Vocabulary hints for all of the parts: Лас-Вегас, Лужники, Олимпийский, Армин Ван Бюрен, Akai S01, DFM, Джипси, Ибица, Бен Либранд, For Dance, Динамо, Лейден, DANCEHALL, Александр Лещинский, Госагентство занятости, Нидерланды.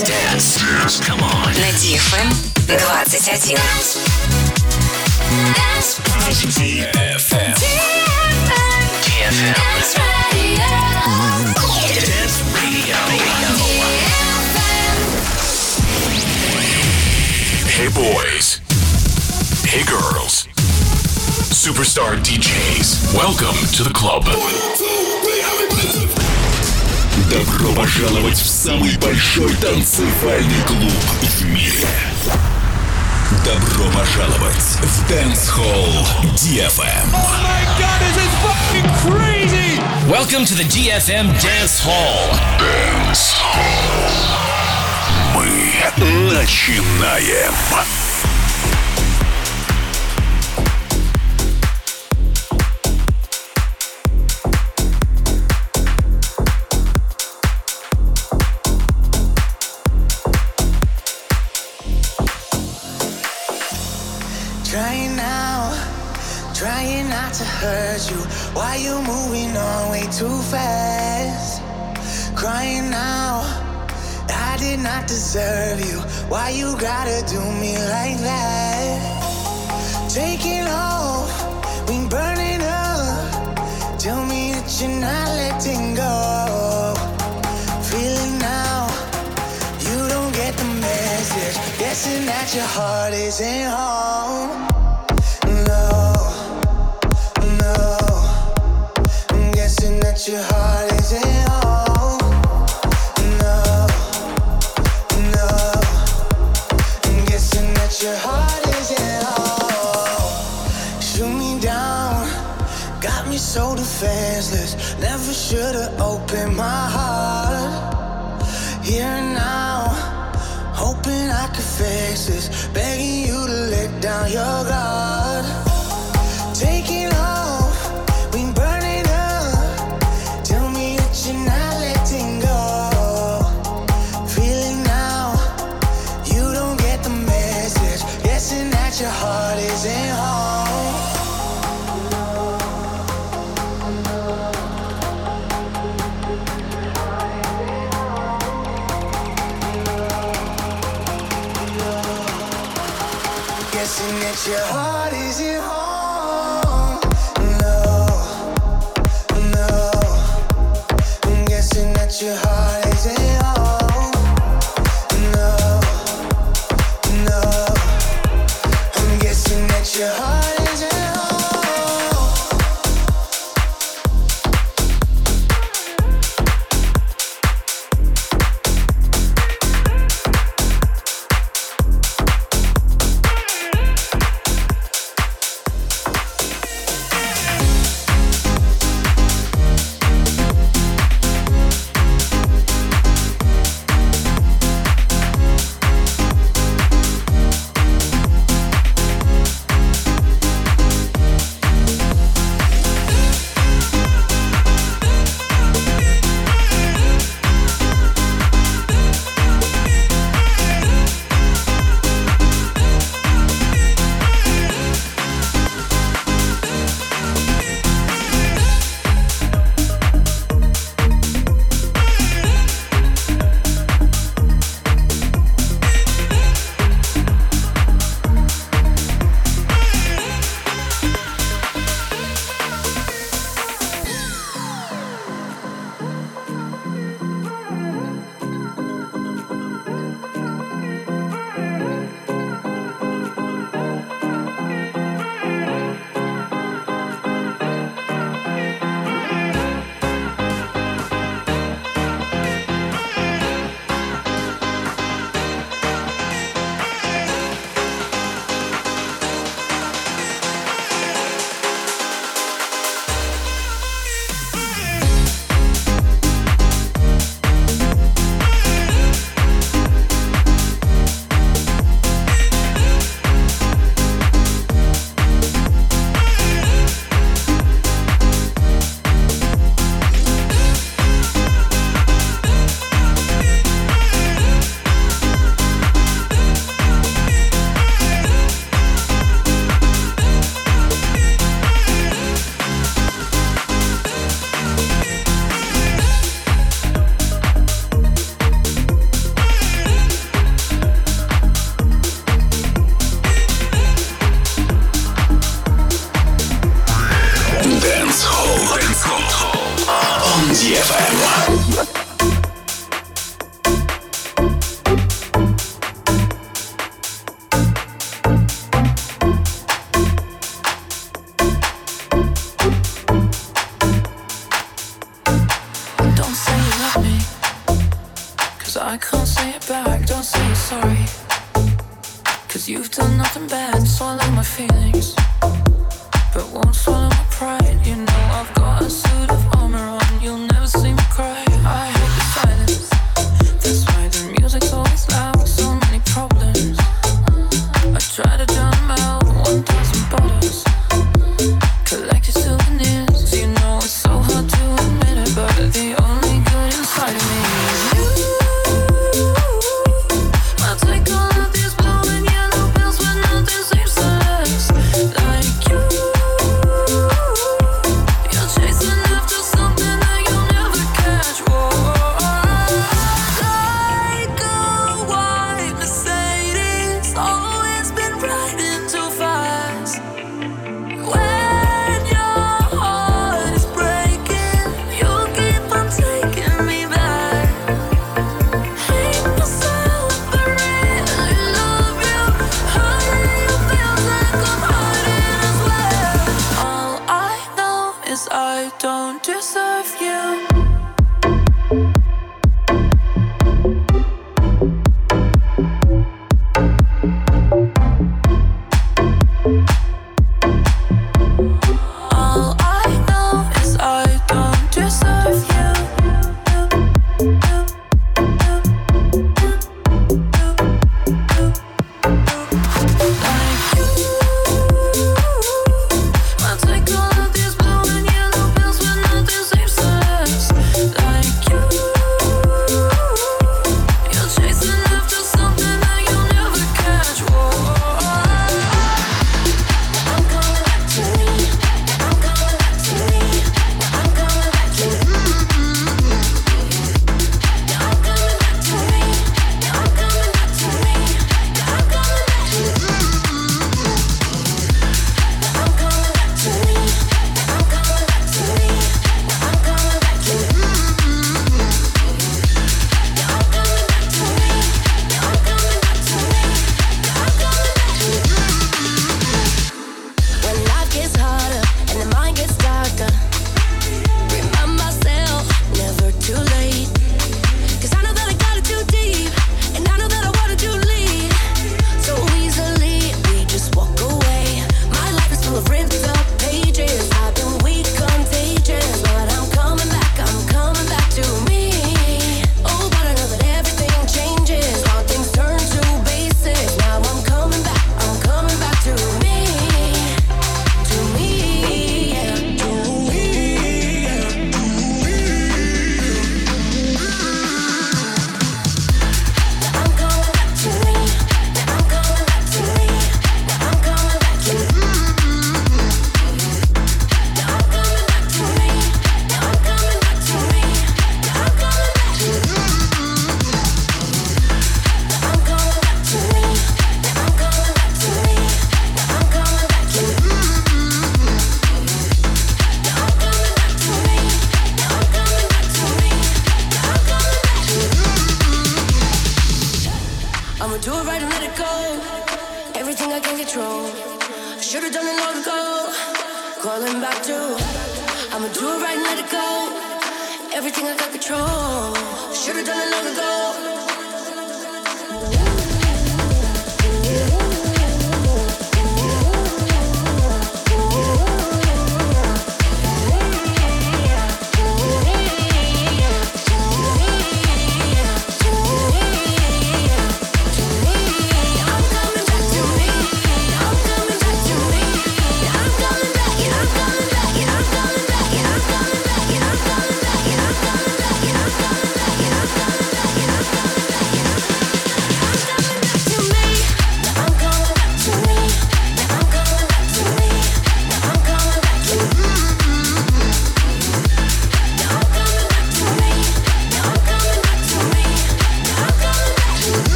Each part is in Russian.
Dance. Come on. На DFM 21. DFM. Dance Radio. Dance Radio. Hey boys. Hey girls. Superstar DJs. Welcome to the club. Добро пожаловать в самый большой танцевальный клуб в мире. Добро пожаловать в Dance Hall DFM. Oh my God, this is fucking crazy! Welcome to the DFM Dance Hall. Dance Hall. Мы начинаем. Trying not to hurt you. Why you moving on way too fast? Crying now, I did not deserve you. Why you gotta do me like that? Taking off, we burning up. Tell me that you're not letting go. Feeling now, you don't get the message. Guessing that your heart isn't home. That your heart is in all. No, no, I'm guessing that your heart is in all. Shoot me down, got me so defenseless. Never should've opened my heart. Here and now, hoping I could fix this. Begging you to let down your guard. Take it. Your heart is DFM.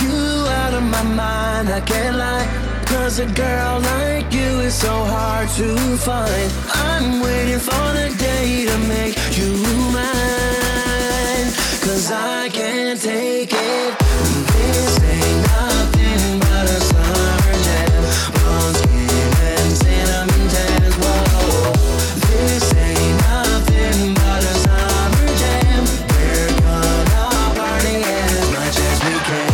you out of my mind, I can't lie, 'cause a girl like you is so hard to find. I'm waiting for the day to make you mine, 'cause I can't take it. This ain't nothing but a summer jam, blonde skin and cinnamon tans. Whoa, this ain't nothing but a summer jam. We're gonna party as much as we can.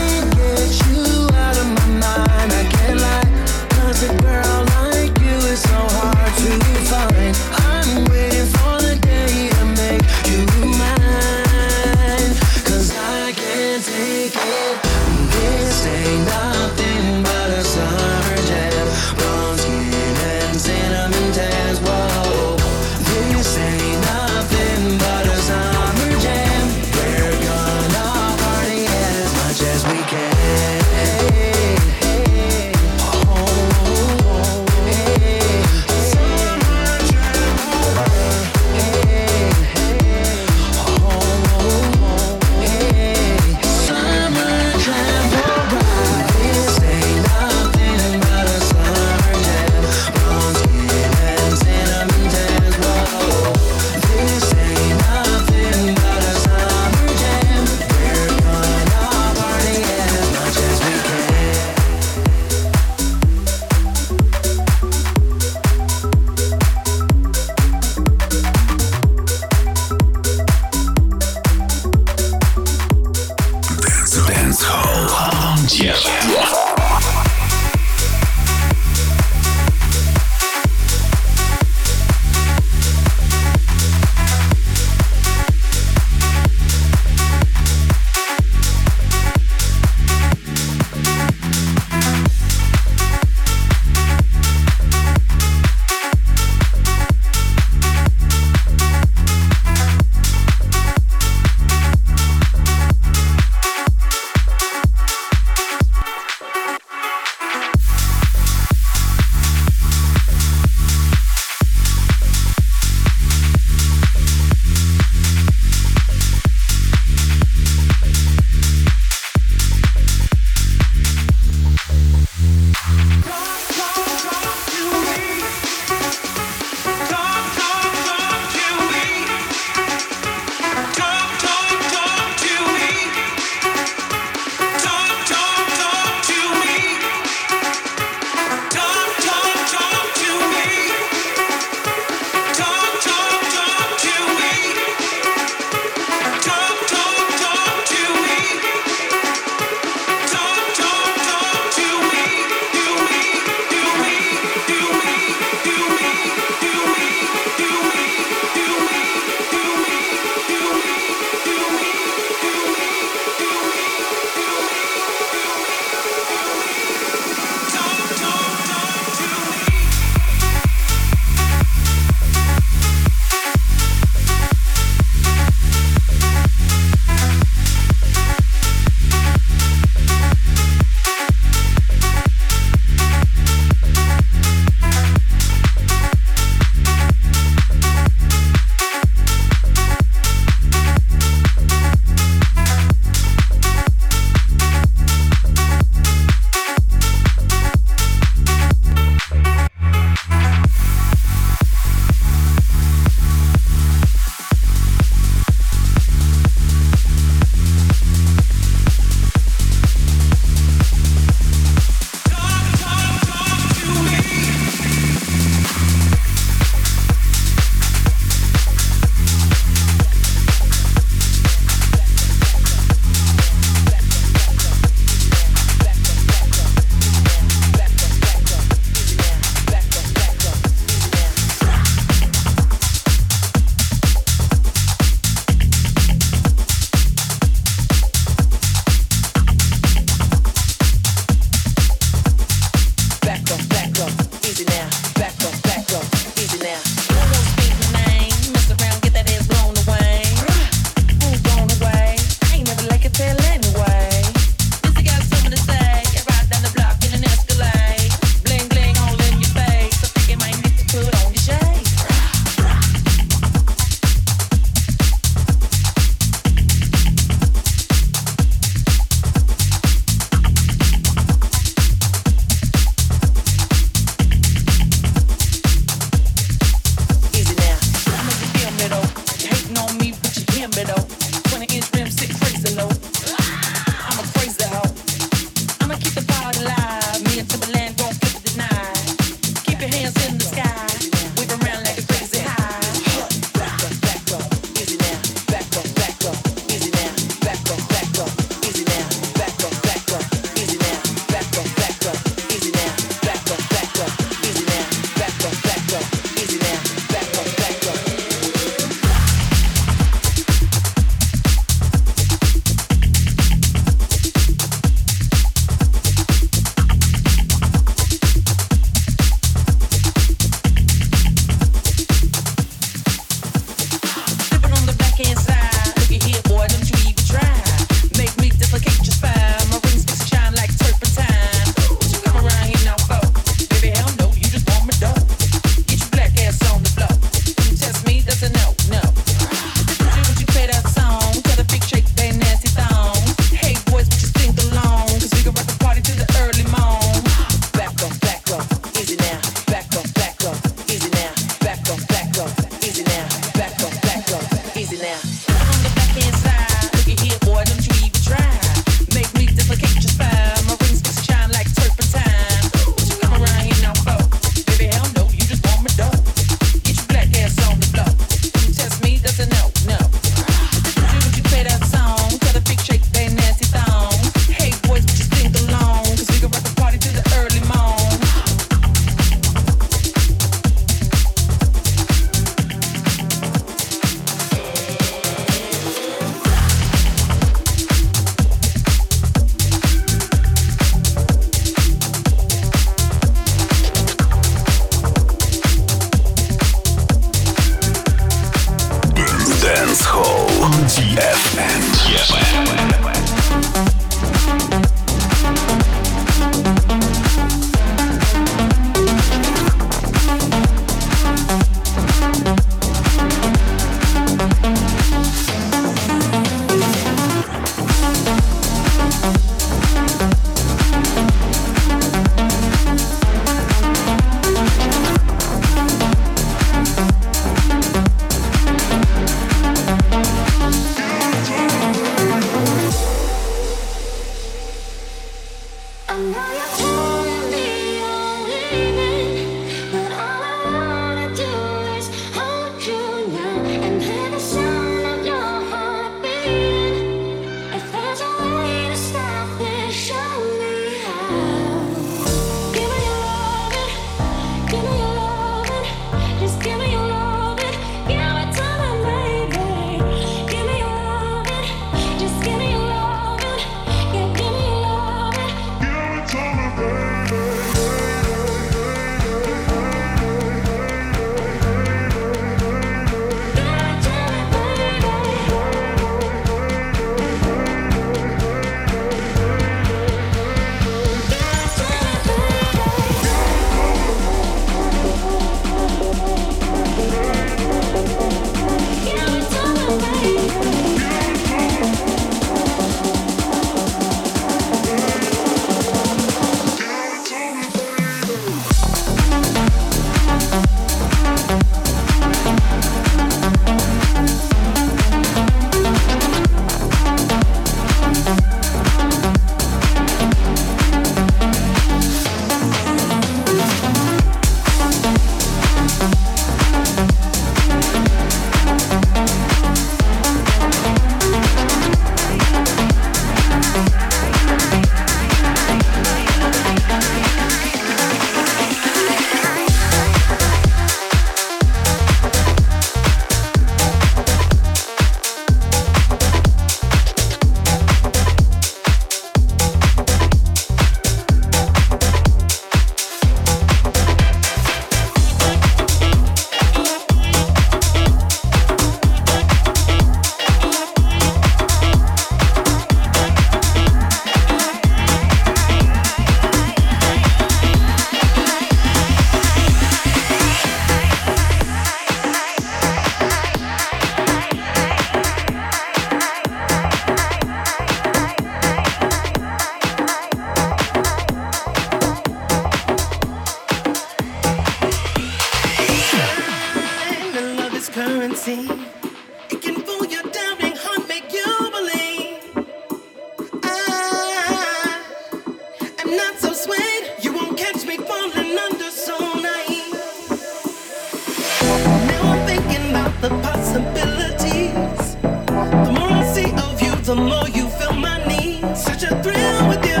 the more you feel my need. Such a thrill with you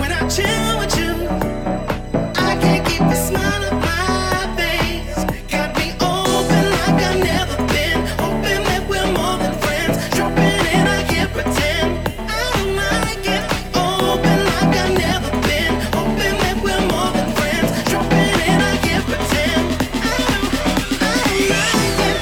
when I chill with you. I can't keep a smile on my face. Got me open like I've never been. Hoping that we're more than friends. Tripping and I can't pretend. I don't like it. Open like I've never been. Hoping that we're more than friends. Tripping and I can't pretend. I don't like it.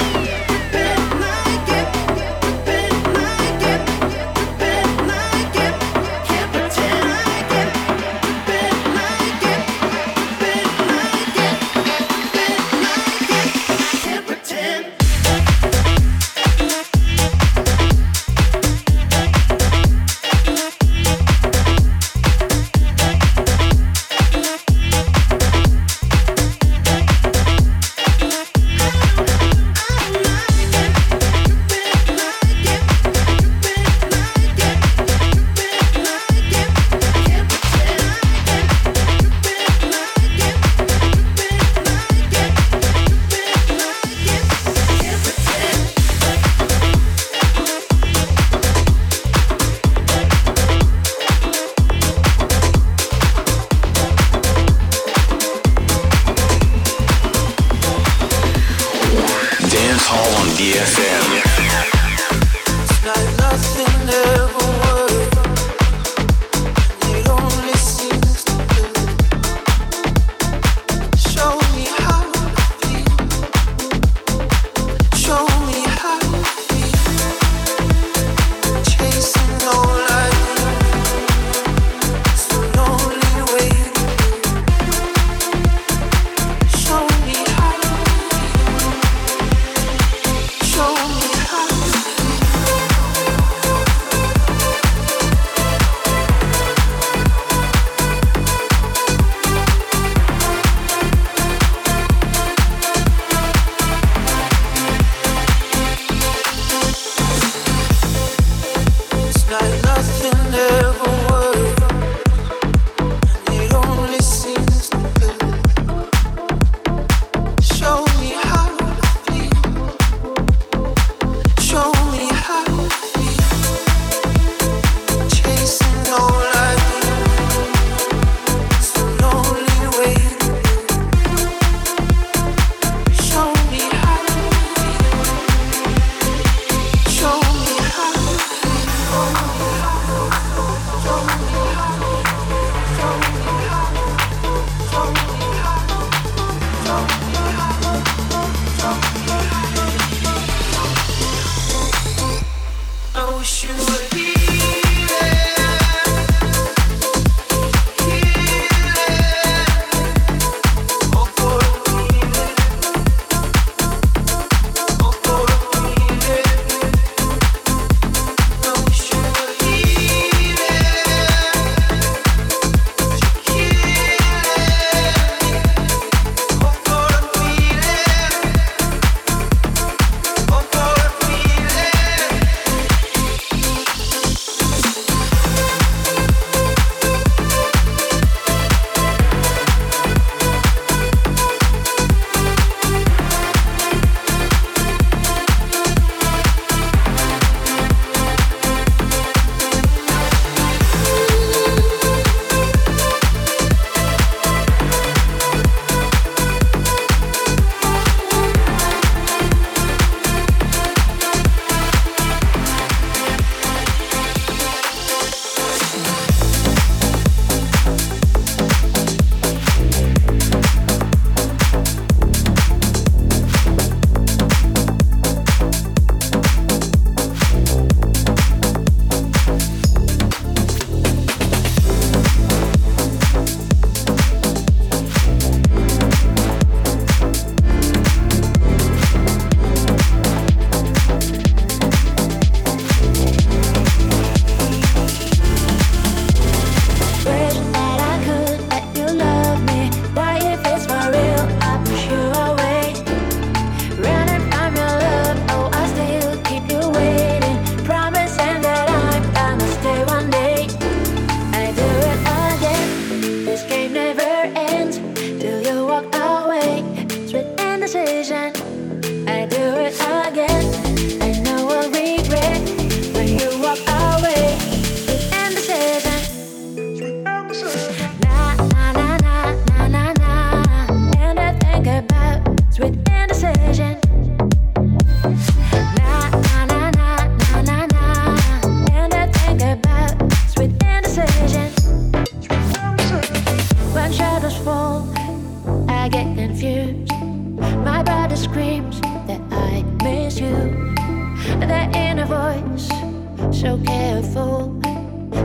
fool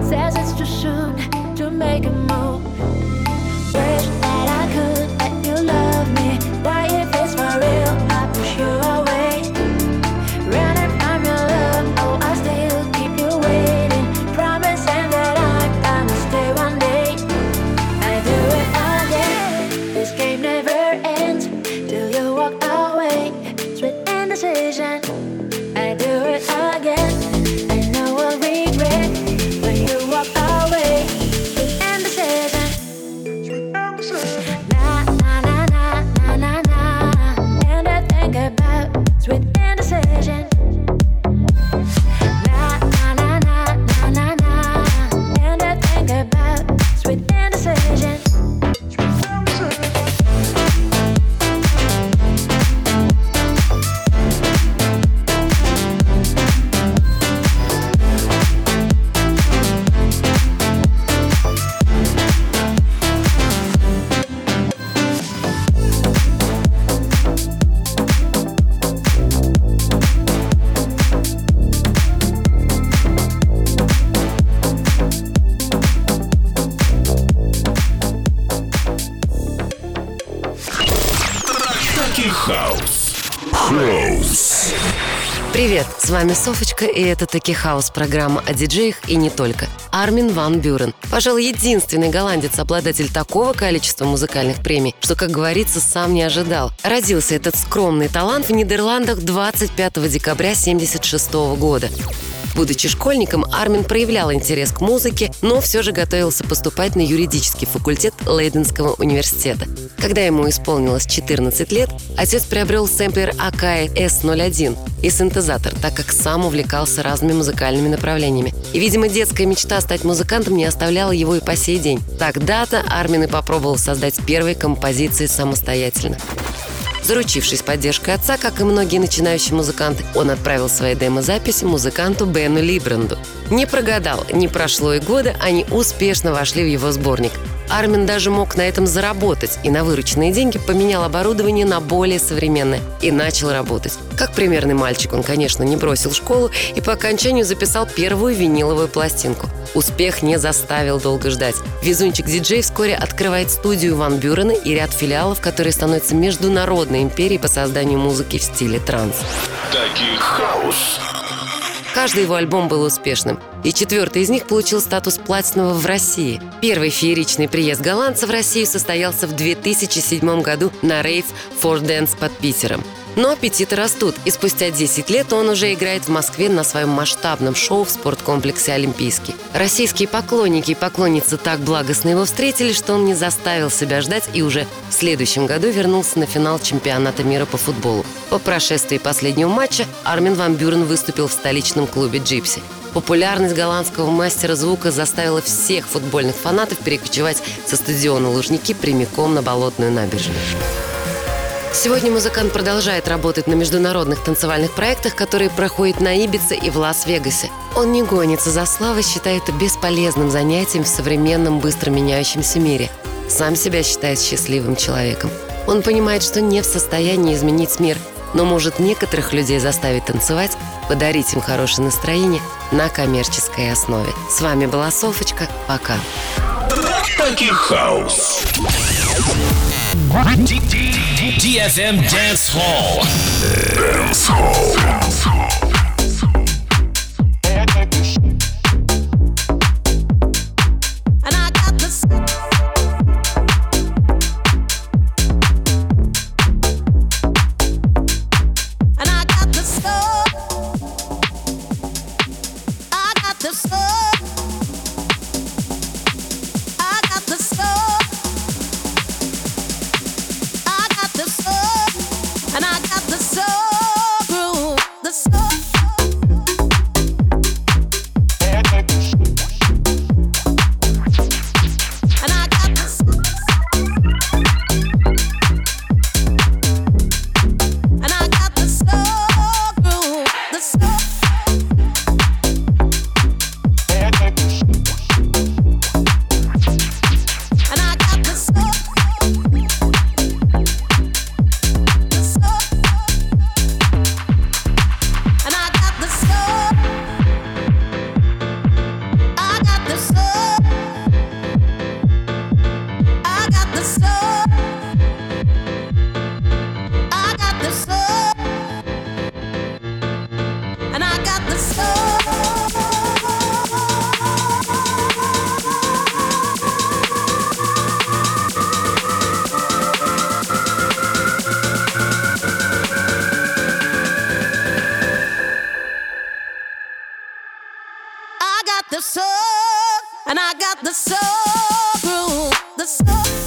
says it's too soon to make a move. Wish that I could let you love me. Why if it's for real, I push you away. Running from your love, oh I still keep you waiting. Promising that I'm gonna stay one day. I do it all day. This game never ends till you walk away. Sweet indecision. I do it again. Привет, с вами Софочка, и это Таки Хаус, программа о диджеях и не только. Армин Ван Бюрен. Пожалуй, единственный голландец, обладатель такого количества музыкальных премий, что, как говорится, сам не ожидал. Родился этот скромный талант в Нидерландах 25 декабря 1976 года. Будучи школьником, Армин проявлял интерес к музыке, но все же готовился поступать на юридический факультет Лейденского университета. Когда ему исполнилось 14 лет, отец приобрел сэмплер Akai S01 и синтезатор, так как сам увлекался разными музыкальными направлениями. И, видимо, детская мечта стать музыкантом не оставляла его и по сей день. Тогда-то Армин и попробовал создать первые композиции самостоятельно. Заручившись поддержкой отца, как и многие начинающие музыканты, он отправил свои демозаписи музыканту Бену Либранду. Не прогадал, не прошло и года, они успешно вошли в его сборник. Армин даже мог на этом заработать и на вырученные деньги поменял оборудование на более современное и начал работать. Как примерный мальчик он, конечно, не бросил школу и по окончанию записал первую виниловую пластинку. Успех не заставил долго ждать. Везунчик-диджей вскоре открывает студию Ван Бюрена и ряд филиалов, которые становятся международной империей по созданию музыки в стиле транс. Таких хаус. Каждый его альбом был успешным, и четвертый из них получил статус платинового в России. Первый фееричный приезд голландца в Россию состоялся в 2007 году на рейв For Dance под Питером. Но аппетиты растут, и спустя 10 лет он уже играет в Москве на своем масштабном шоу в спорткомплексе «Олимпийский». Российские поклонники и поклонницы так благостно его встретили, что он не заставил себя ждать и уже в следующем году вернулся на финал чемпионата мира по футболу. По прошествии последнего матча Армин Ван Бюрен выступил в столичном клубе «Джипси». Популярность голландского мастера звука заставила всех футбольных фанатов перекочевать со стадиона «Лужники» прямиком на Болотную набережную. Сегодня музыкант продолжает работать на международных танцевальных проектах, которые проходят на Ибице и в Лас-Вегасе. Он не гонится за славой, считая это бесполезным занятием в современном быстро меняющемся мире. Сам себя считает счастливым человеком. Он понимает, что не в состоянии изменить мир, но может некоторых людей заставить танцевать, подарить им хорошее настроение на коммерческой основе. С вами была Софочка. Пока. DFM Dance Hall. Dance Hall. Dance Hall. And I got the soul groove, the soul. got the soul, and I got the soul groove, the soul.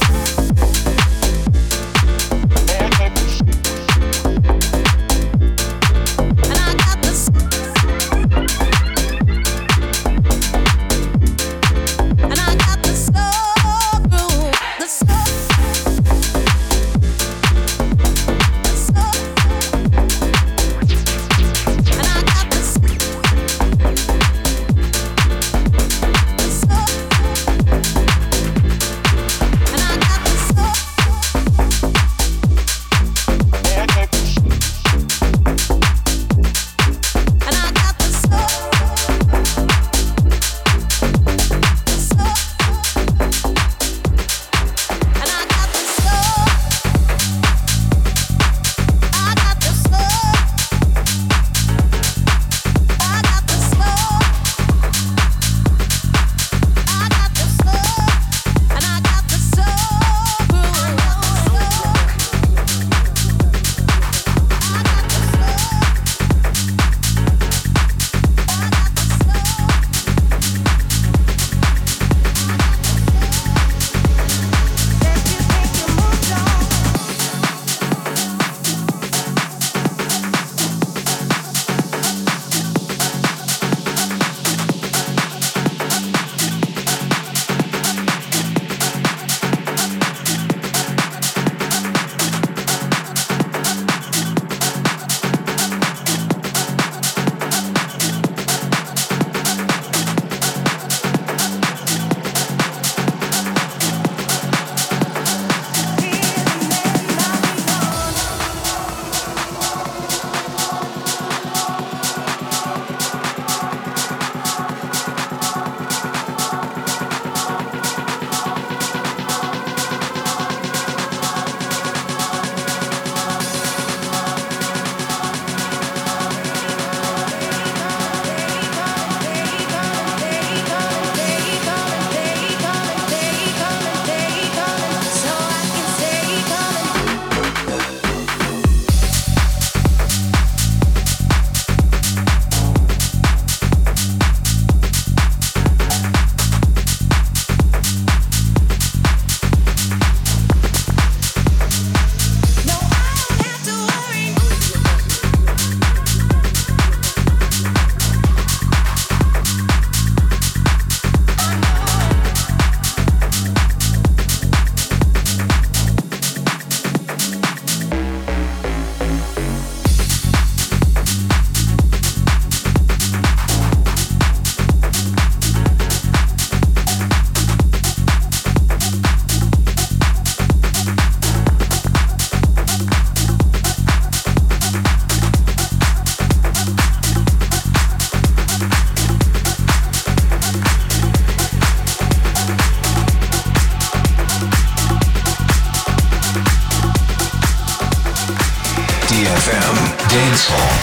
DFM Dance Hall.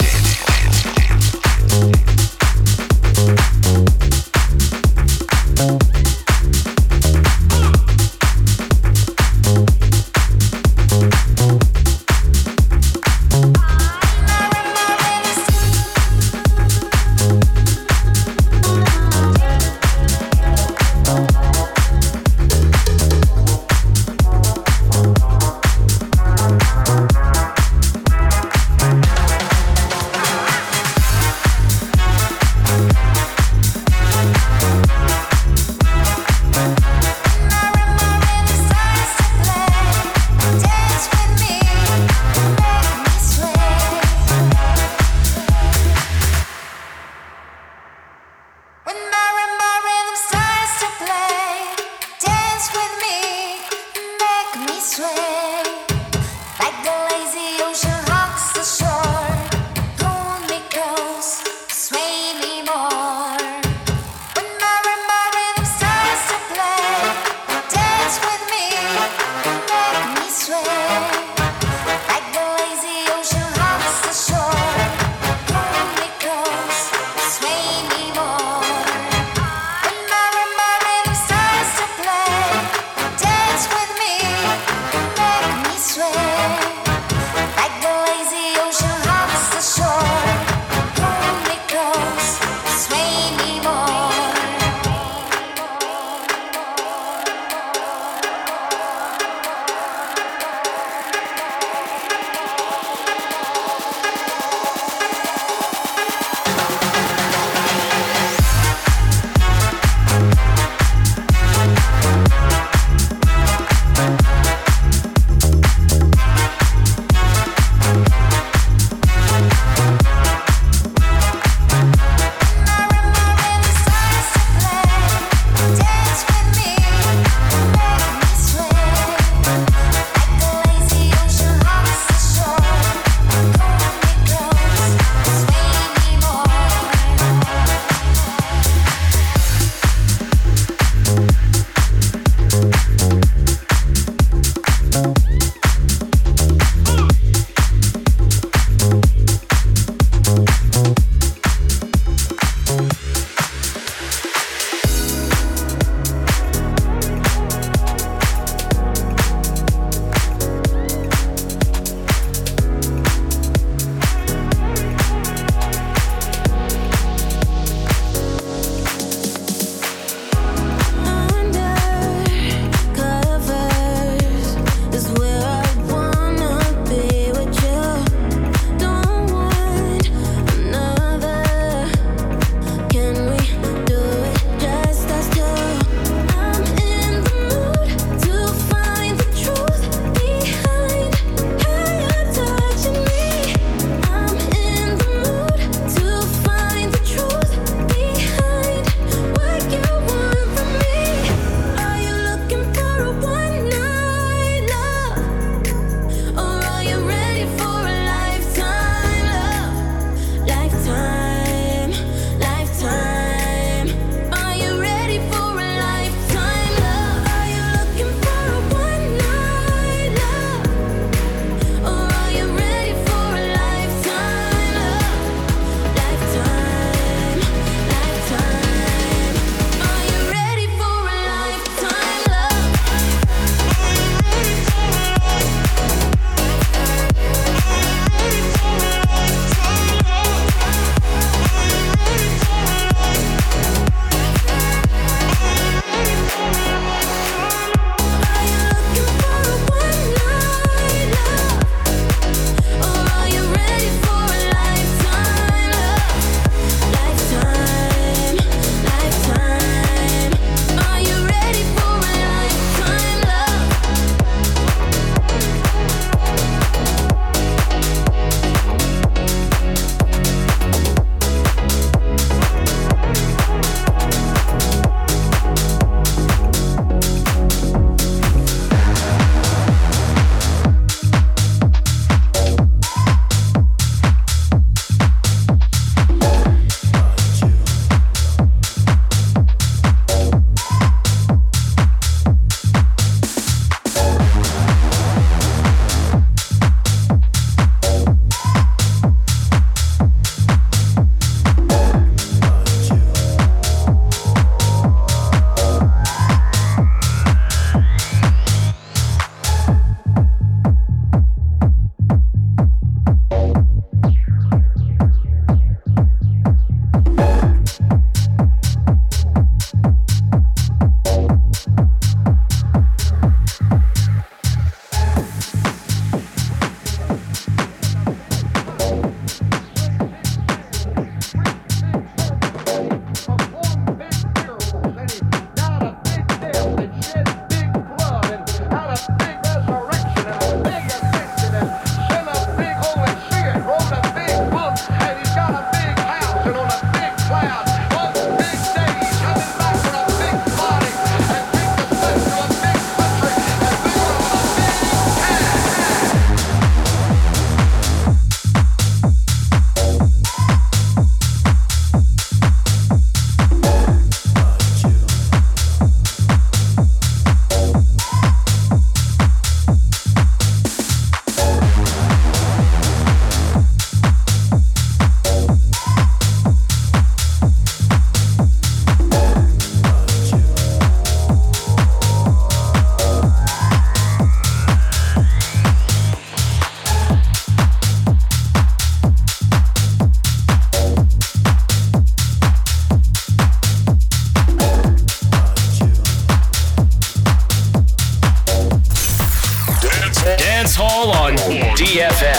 DFM.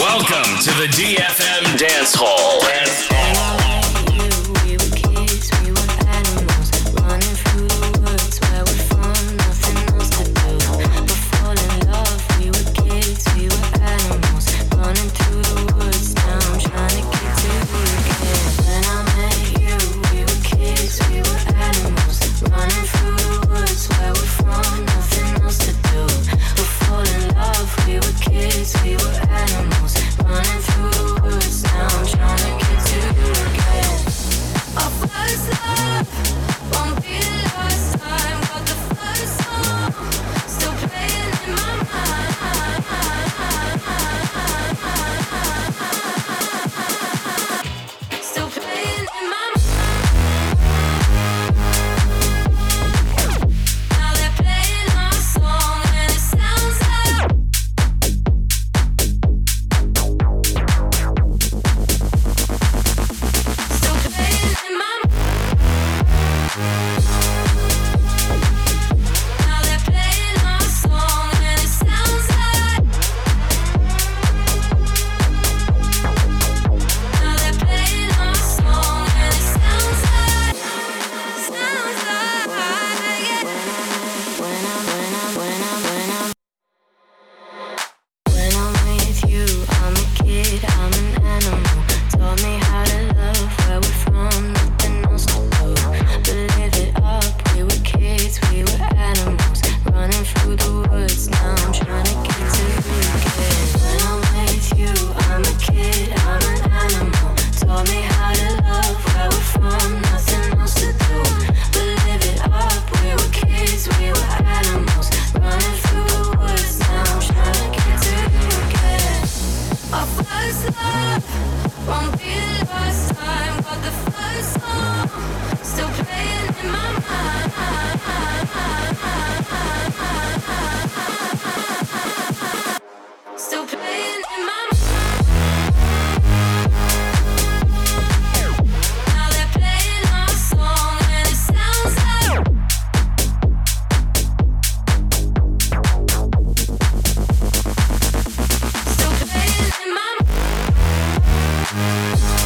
Welcome to the DFM Dance Hall.